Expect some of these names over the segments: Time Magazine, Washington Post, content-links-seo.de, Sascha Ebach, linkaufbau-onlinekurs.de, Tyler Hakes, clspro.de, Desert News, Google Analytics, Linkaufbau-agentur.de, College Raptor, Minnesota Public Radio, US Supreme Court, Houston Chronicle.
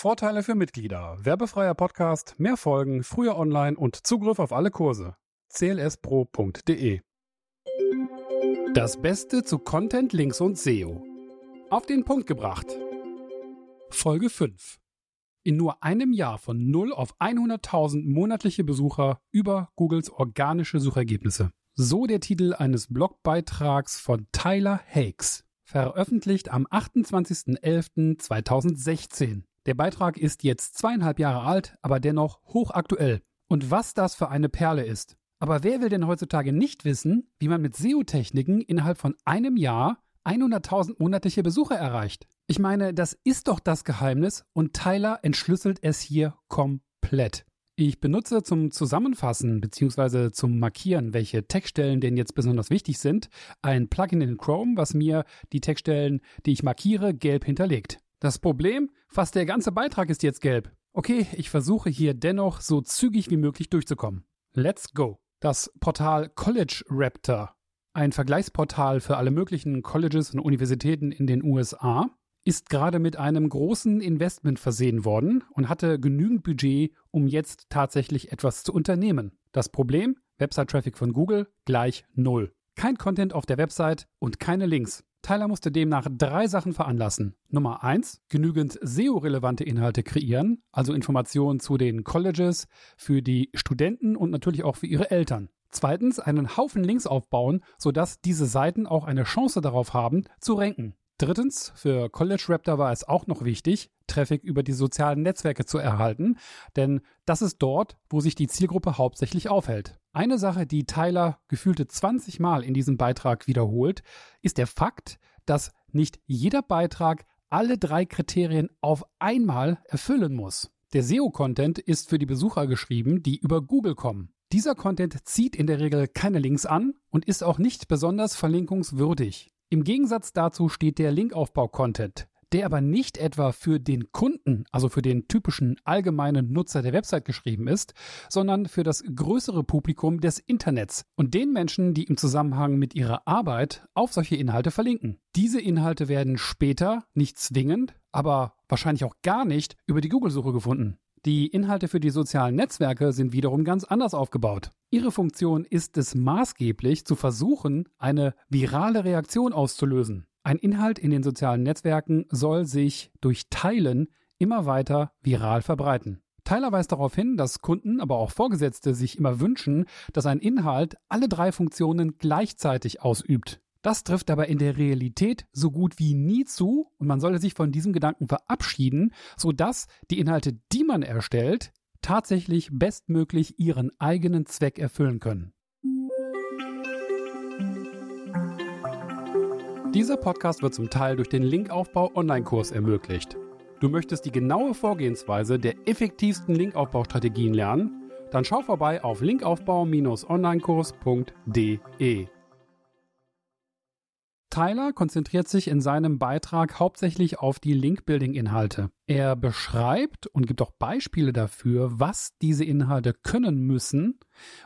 Vorteile für Mitglieder, werbefreier Podcast, mehr Folgen, früher online und Zugriff auf alle Kurse. clspro.de. Das Beste zu Content, Links und SEO. Auf den Punkt gebracht. Folge 5. In nur einem Jahr von 0 auf 100.000 monatliche Besucher über Googles organische Suchergebnisse. So der Titel eines Blogbeitrags von Tyler Hakes, veröffentlicht am 28.11.2016. Der Beitrag ist jetzt 2,5 Jahre alt, aber dennoch hochaktuell. Und was das für eine Perle ist. Aber wer will denn heutzutage nicht wissen, wie man mit SEO-Techniken innerhalb von einem Jahr 100.000 monatliche Besucher erreicht? Ich meine, das ist doch das Geheimnis und Tyler entschlüsselt es hier komplett. Ich benutze zum Zusammenfassen bzw. zum Markieren, welche Textstellen denn jetzt besonders wichtig sind, ein Plugin in Chrome, was mir die Textstellen, die ich markiere, gelb hinterlegt. Das Problem? Fast der ganze Beitrag ist jetzt gelb. Okay, ich versuche hier dennoch so zügig wie möglich durchzukommen. Let's go! Das Portal College Raptor, ein Vergleichsportal für alle möglichen Colleges und Universitäten in den USA, ist gerade mit einem großen Investment versehen worden und hatte genügend Budget, um jetzt tatsächlich etwas zu unternehmen. Das Problem? Website-Traffic von Google gleich 0. Kein Content auf der Website und keine Links. Tyler musste demnach 3 Sachen veranlassen. Nummer 1, genügend SEO-relevante Inhalte kreieren, also Informationen zu den Colleges, für die Studenten und natürlich auch für ihre Eltern. Zweitens, einen Haufen Links aufbauen, sodass diese Seiten auch eine Chance darauf haben, zu ranken. Drittens, für College Raptor war es auch noch wichtig, Traffic über die sozialen Netzwerke zu erhalten, denn das ist dort, wo sich die Zielgruppe hauptsächlich aufhält. Eine Sache, die Tyler gefühlte 20 Mal in diesem Beitrag wiederholt, ist der Fakt, dass nicht jeder Beitrag alle 3 Kriterien auf einmal erfüllen muss. Der SEO-Content ist für die Besucher geschrieben, die über Google kommen. Dieser Content zieht in der Regel keine Links an und ist auch nicht besonders verlinkungswürdig. Im Gegensatz dazu steht der Linkaufbau-Content, der aber nicht etwa für den Kunden, also für den typischen allgemeinen Nutzer der Website geschrieben ist, sondern für das größere Publikum des Internets und den Menschen, die im Zusammenhang mit ihrer Arbeit auf solche Inhalte verlinken. Diese Inhalte werden später, nicht zwingend, aber wahrscheinlich auch gar nicht, über die Google-Suche gefunden. Die Inhalte für die sozialen Netzwerke sind wiederum ganz anders aufgebaut. Ihre Funktion ist es maßgeblich, zu versuchen, eine virale Reaktion auszulösen. Ein Inhalt in den sozialen Netzwerken soll sich durch Teilen immer weiter viral verbreiten. Tyler weist darauf hin, dass Kunden, aber auch Vorgesetzte sich immer wünschen, dass ein Inhalt alle 3 Funktionen gleichzeitig ausübt. Das trifft aber in der Realität so gut wie nie zu und man sollte sich von diesem Gedanken verabschieden, sodass die Inhalte, die man erstellt, tatsächlich bestmöglich ihren eigenen Zweck erfüllen können. Dieser Podcast wird zum Teil durch den Linkaufbau-Onlinekurs ermöglicht. Du möchtest die genaue Vorgehensweise der effektivsten Linkaufbaustrategien lernen? Dann schau vorbei auf linkaufbau-onlinekurs.de. Tyler konzentriert sich in seinem Beitrag hauptsächlich auf die Link-Building-Inhalte. Er beschreibt und gibt auch Beispiele dafür, was diese Inhalte können müssen,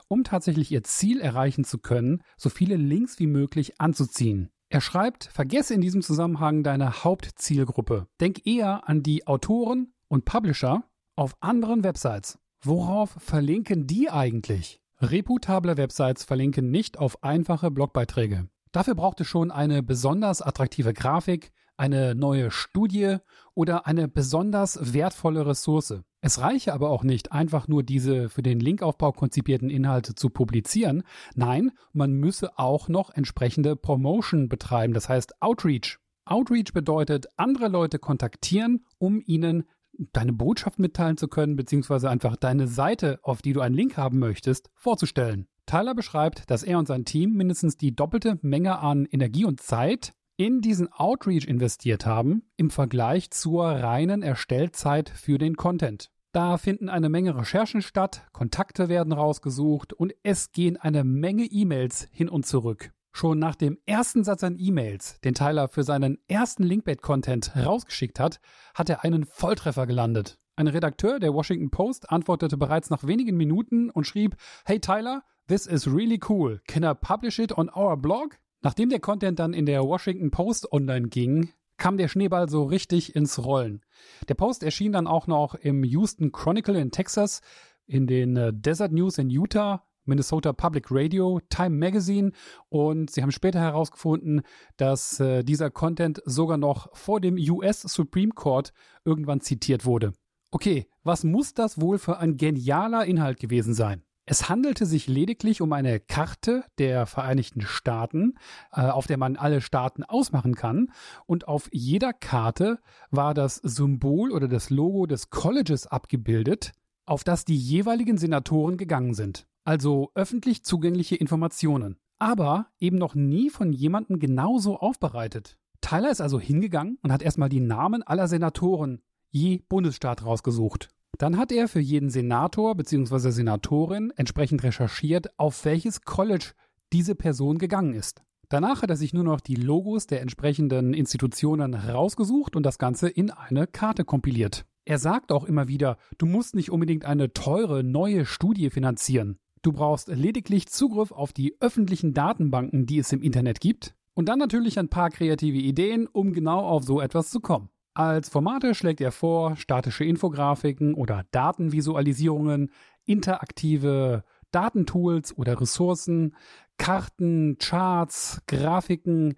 um tatsächlich ihr Ziel erreichen zu können, so viele Links wie möglich anzuziehen. Er schreibt, vergesse in diesem Zusammenhang deine Hauptzielgruppe. Denk eher an die Autoren und Publisher auf anderen Websites. Worauf verlinken die eigentlich? Reputable Websites verlinken nicht auf einfache Blogbeiträge. Dafür braucht es schon eine besonders attraktive Grafik, eine neue Studie oder eine besonders wertvolle Ressource. Es reiche aber auch nicht, einfach nur diese für den Linkaufbau konzipierten Inhalte zu publizieren. Nein, man müsse auch noch entsprechende Promotion betreiben, das heißt Outreach. Outreach bedeutet, andere Leute kontaktieren, um ihnen deine Botschaft mitteilen zu können, beziehungsweise einfach deine Seite, auf die du einen Link haben möchtest, vorzustellen. Tyler beschreibt, dass er und sein Team mindestens die doppelte Menge an Energie und Zeit in diesen Outreach investiert haben im Vergleich zur reinen Erstellzeit für den Content. Da finden eine Menge Recherchen statt, Kontakte werden rausgesucht und es gehen eine Menge E-Mails hin und zurück. Schon nach dem ersten Satz an E-Mails, den Tyler für seinen ersten Linkbait-Content rausgeschickt hat, hat er einen Volltreffer gelandet. Ein Redakteur der Washington Post antwortete bereits nach wenigen Minuten und schrieb: "Hey Tyler, this is really cool. Can I publish it on our blog?" Nachdem der Content dann in der Washington Post online ging, kam der Schneeball so richtig ins Rollen. Der Post erschien dann auch noch im Houston Chronicle in Texas, in den Desert News in Utah, Minnesota Public Radio, Time Magazine, und sie haben später herausgefunden, dass dieser Content sogar noch vor dem US Supreme Court irgendwann zitiert wurde. Okay, was muss das wohl für ein genialer Inhalt gewesen sein? Es handelte sich lediglich um eine Karte der Vereinigten Staaten, auf der man alle Staaten ausmachen kann. Und auf jeder Karte war das Symbol oder das Logo des Colleges abgebildet, auf das die jeweiligen Senatoren gegangen sind. Also öffentlich zugängliche Informationen, aber eben noch nie von jemandem genauso aufbereitet. Tyler ist also hingegangen und hat erstmal die Namen aller Senatoren je Bundesstaat rausgesucht. Dann hat er für jeden Senator bzw. Senatorin entsprechend recherchiert, auf welches College diese Person gegangen ist. Danach hat er sich nur noch die Logos der entsprechenden Institutionen rausgesucht und das Ganze in eine Karte kompiliert. Er sagt auch immer wieder, du musst nicht unbedingt eine teure neue Studie finanzieren. Du brauchst lediglich Zugriff auf die öffentlichen Datenbanken, die es im Internet gibt. Und dann natürlich ein paar kreative Ideen, um genau auf so etwas zu kommen. Als Formate schlägt er vor, statische Infografiken oder Datenvisualisierungen, interaktive Datentools oder Ressourcen, Karten, Charts, Grafiken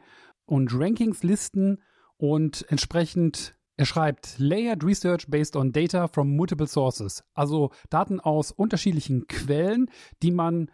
und Rankingslisten und entsprechend, er schreibt, Layered Research based on data from multiple sources, also Daten aus unterschiedlichen Quellen, die man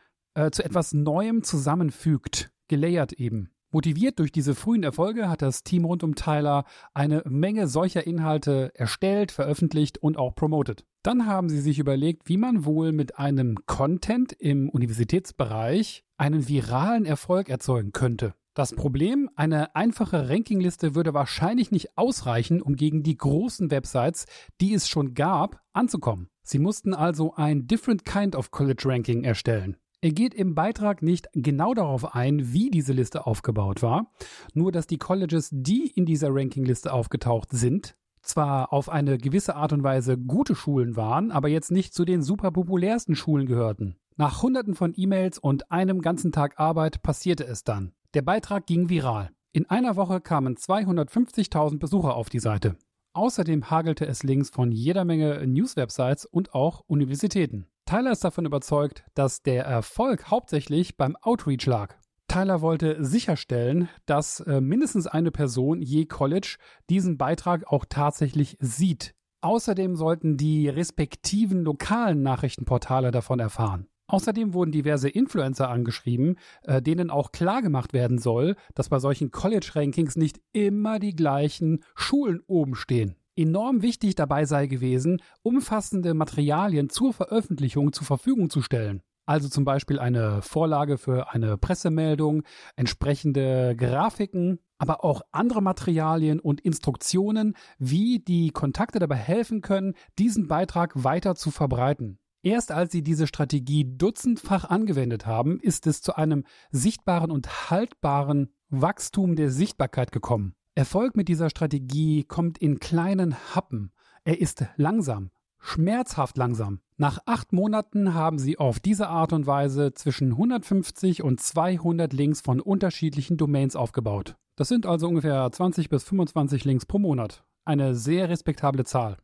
zu etwas Neuem zusammenfügt, gelayert eben. Motiviert durch diese frühen Erfolge hat das Team rund um Tyler eine Menge solcher Inhalte erstellt, veröffentlicht und auch promotet. Dann haben sie sich überlegt, wie man wohl mit einem Content im Universitätsbereich einen viralen Erfolg erzeugen könnte. Das Problem, eine einfache Rankingliste würde wahrscheinlich nicht ausreichen, um gegen die großen Websites, die es schon gab, anzukommen. Sie mussten also ein Different Kind of College Ranking erstellen. Er geht im Beitrag nicht genau darauf ein, wie diese Liste aufgebaut war, nur dass die Colleges, die in dieser Rankingliste aufgetaucht sind, zwar auf eine gewisse Art und Weise gute Schulen waren, aber jetzt nicht zu den super populärsten Schulen gehörten. Nach Hunderten von E-Mails und einem ganzen Tag Arbeit passierte es dann. Der Beitrag ging viral. In einer Woche kamen 250.000 Besucher auf die Seite. Außerdem hagelte es Links von jeder Menge News-Websites und auch Universitäten. Tyler ist davon überzeugt, dass der Erfolg hauptsächlich beim Outreach lag. Tyler wollte sicherstellen, dass mindestens eine Person je College diesen Beitrag auch tatsächlich sieht. Außerdem sollten die respektiven lokalen Nachrichtenportale davon erfahren. Außerdem wurden diverse Influencer angeschrieben, denen auch klargemacht werden soll, dass bei solchen College-Rankings nicht immer die gleichen Schulen oben stehen. Enorm wichtig dabei sei gewesen, umfassende Materialien zur Veröffentlichung zur Verfügung zu stellen. Also zum Beispiel eine Vorlage für eine Pressemeldung, entsprechende Grafiken, aber auch andere Materialien und Instruktionen, wie die Kontakte dabei helfen können, diesen Beitrag weiter zu verbreiten. Erst als sie diese Strategie dutzendfach angewendet haben, ist es zu einem sichtbaren und haltbaren Wachstum der Sichtbarkeit gekommen. Erfolg mit dieser Strategie kommt in kleinen Happen. Er ist langsam, schmerzhaft langsam. Nach 8 Monaten haben sie auf diese Art und Weise zwischen 150 und 200 Links von unterschiedlichen Domains aufgebaut. Das sind also ungefähr 20 bis 25 Links pro Monat. Eine sehr respektable Zahl.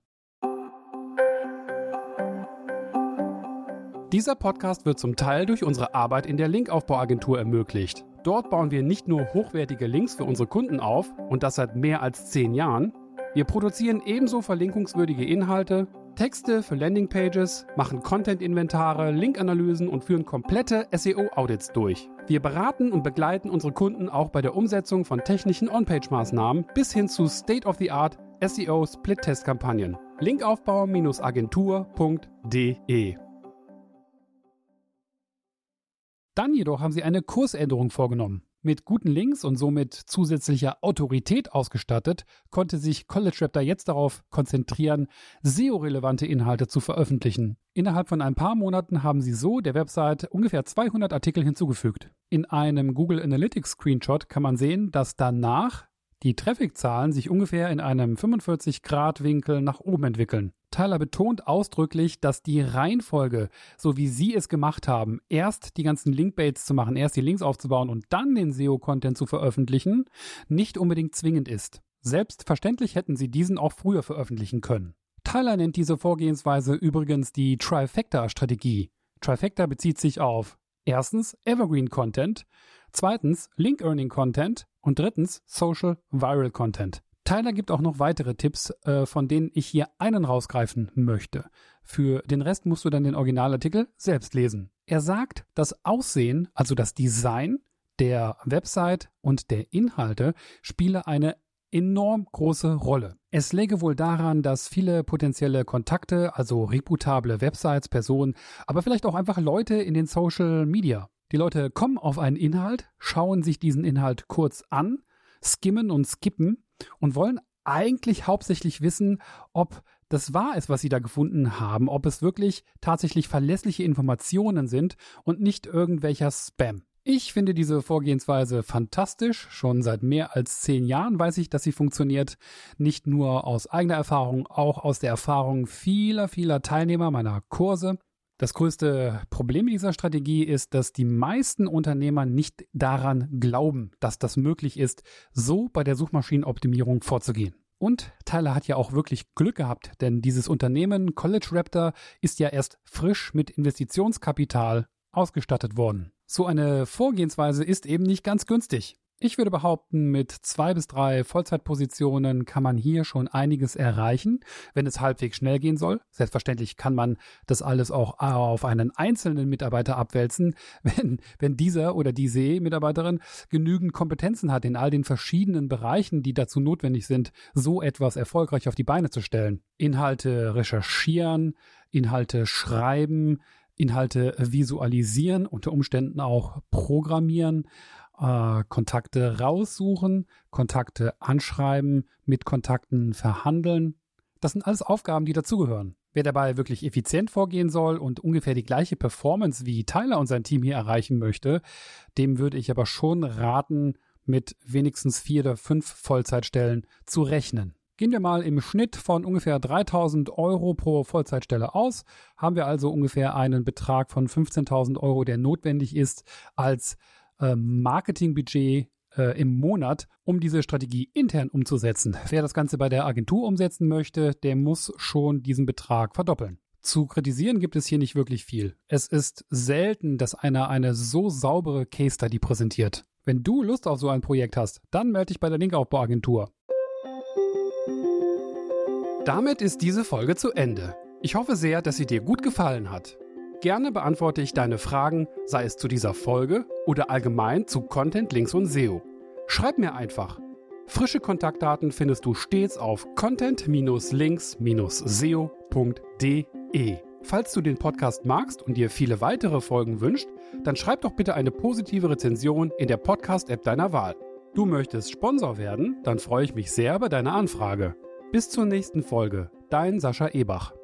Dieser Podcast wird zum Teil durch unsere Arbeit in der Linkaufbau-Agentur ermöglicht. Dort bauen wir nicht nur hochwertige Links für unsere Kunden auf, und das seit mehr als 10 Jahren. Wir produzieren ebenso verlinkungswürdige Inhalte, Texte für Landingpages, machen Content-Inventare, Linkanalysen und führen komplette SEO-Audits durch. Wir beraten und begleiten unsere Kunden auch bei der Umsetzung von technischen On-Page-Maßnahmen bis hin zu State-of-the-Art SEO-Split-Test-Kampagnen. linkaufbau-agentur.de. Dann jedoch haben sie eine Kursänderung vorgenommen. Mit guten Links und somit zusätzlicher Autorität ausgestattet, konnte sich College Raptor jetzt darauf konzentrieren, SEO-relevante Inhalte zu veröffentlichen. Innerhalb von ein paar Monaten haben sie so der Website ungefähr 200 Artikel hinzugefügt. In einem Google Analytics Screenshot kann man sehen, dass danach die Traffic-Zahlen sich ungefähr in einem 45-Grad-Winkel nach oben entwickeln. Tyler betont ausdrücklich, dass die Reihenfolge, so wie sie es gemacht haben, erst die ganzen Linkbaits zu machen, erst die Links aufzubauen und dann den SEO-Content zu veröffentlichen, nicht unbedingt zwingend ist. Selbstverständlich hätten sie diesen auch früher veröffentlichen können. Tyler nennt diese Vorgehensweise übrigens die Trifecta-Strategie. Trifecta bezieht sich auf erstens Evergreen-Content, zweitens Link-Earning-Content und drittens Social-Viral-Content. Tyler gibt auch noch weitere Tipps, von denen ich hier einen rausgreifen möchte. Für den Rest musst du dann den Originalartikel selbst lesen. Er sagt, das Aussehen, also das Design der Website und der Inhalte, spiele eine enorm große Rolle. Es läge wohl daran, dass viele potenzielle Kontakte, also reputable Websites, Personen, aber vielleicht auch einfach Leute in den Social Media. Die Leute kommen auf einen Inhalt, schauen sich diesen Inhalt kurz an, skimmen und skippen und wollen eigentlich hauptsächlich wissen, ob das wahr ist, was sie da gefunden haben, ob es wirklich tatsächlich verlässliche Informationen sind und nicht irgendwelcher Spam. Ich finde diese Vorgehensweise fantastisch. Schon seit mehr als 10 Jahren weiß ich, dass sie funktioniert. Nicht nur aus eigener Erfahrung, auch aus der Erfahrung vieler, vieler Teilnehmer meiner Kurse. Das größte Problem dieser Strategie ist, dass die meisten Unternehmer nicht daran glauben, dass das möglich ist, so bei der Suchmaschinenoptimierung vorzugehen. Und Tyler hat ja auch wirklich Glück gehabt, denn dieses Unternehmen College Raptor ist ja erst frisch mit Investitionskapital ausgestattet worden. So eine Vorgehensweise ist eben nicht ganz günstig. Ich würde behaupten, mit 2 bis 3 Vollzeitpositionen kann man hier schon einiges erreichen, wenn es halbwegs schnell gehen soll. Selbstverständlich kann man das alles auch auf einen einzelnen Mitarbeiter abwälzen, wenn dieser oder diese Mitarbeiterin genügend Kompetenzen hat in all den verschiedenen Bereichen, die dazu notwendig sind, so etwas erfolgreich auf die Beine zu stellen. Inhalte recherchieren, Inhalte schreiben, Inhalte visualisieren, unter Umständen auch programmieren, Kontakte raussuchen, Kontakte anschreiben, mit Kontakten verhandeln. Das sind alles Aufgaben, die dazugehören. Wer dabei wirklich effizient vorgehen soll und ungefähr die gleiche Performance wie Tyler und sein Team hier erreichen möchte, dem würde ich aber schon raten, mit wenigstens 4 oder 5 Vollzeitstellen zu rechnen. Gehen wir mal im Schnitt von ungefähr 3.000 € pro Vollzeitstelle aus, haben wir also ungefähr einen Betrag von 15.000 €, der notwendig ist als Marketingbudget im Monat, um diese Strategie intern umzusetzen. Wer das Ganze bei der Agentur umsetzen möchte, der muss schon diesen Betrag verdoppeln. Zu kritisieren gibt es hier nicht wirklich viel. Es ist selten, dass einer eine so saubere Case Study präsentiert. Wenn du Lust auf so ein Projekt hast, dann melde dich bei der Linkaufbau-Agentur. Damit ist diese Folge zu Ende. Ich hoffe sehr, dass sie dir gut gefallen hat. Gerne beantworte ich deine Fragen, sei es zu dieser Folge oder allgemein zu Content, Links und SEO. Schreib mir einfach. Frische Kontaktdaten findest du stets auf content-links-seo.de. Falls du den Podcast magst und dir viele weitere Folgen wünschst, dann schreib doch bitte eine positive Rezension in der Podcast-App deiner Wahl. Du möchtest Sponsor werden? Dann freue ich mich sehr über deine Anfrage. Bis zur nächsten Folge, dein Sascha Ebach.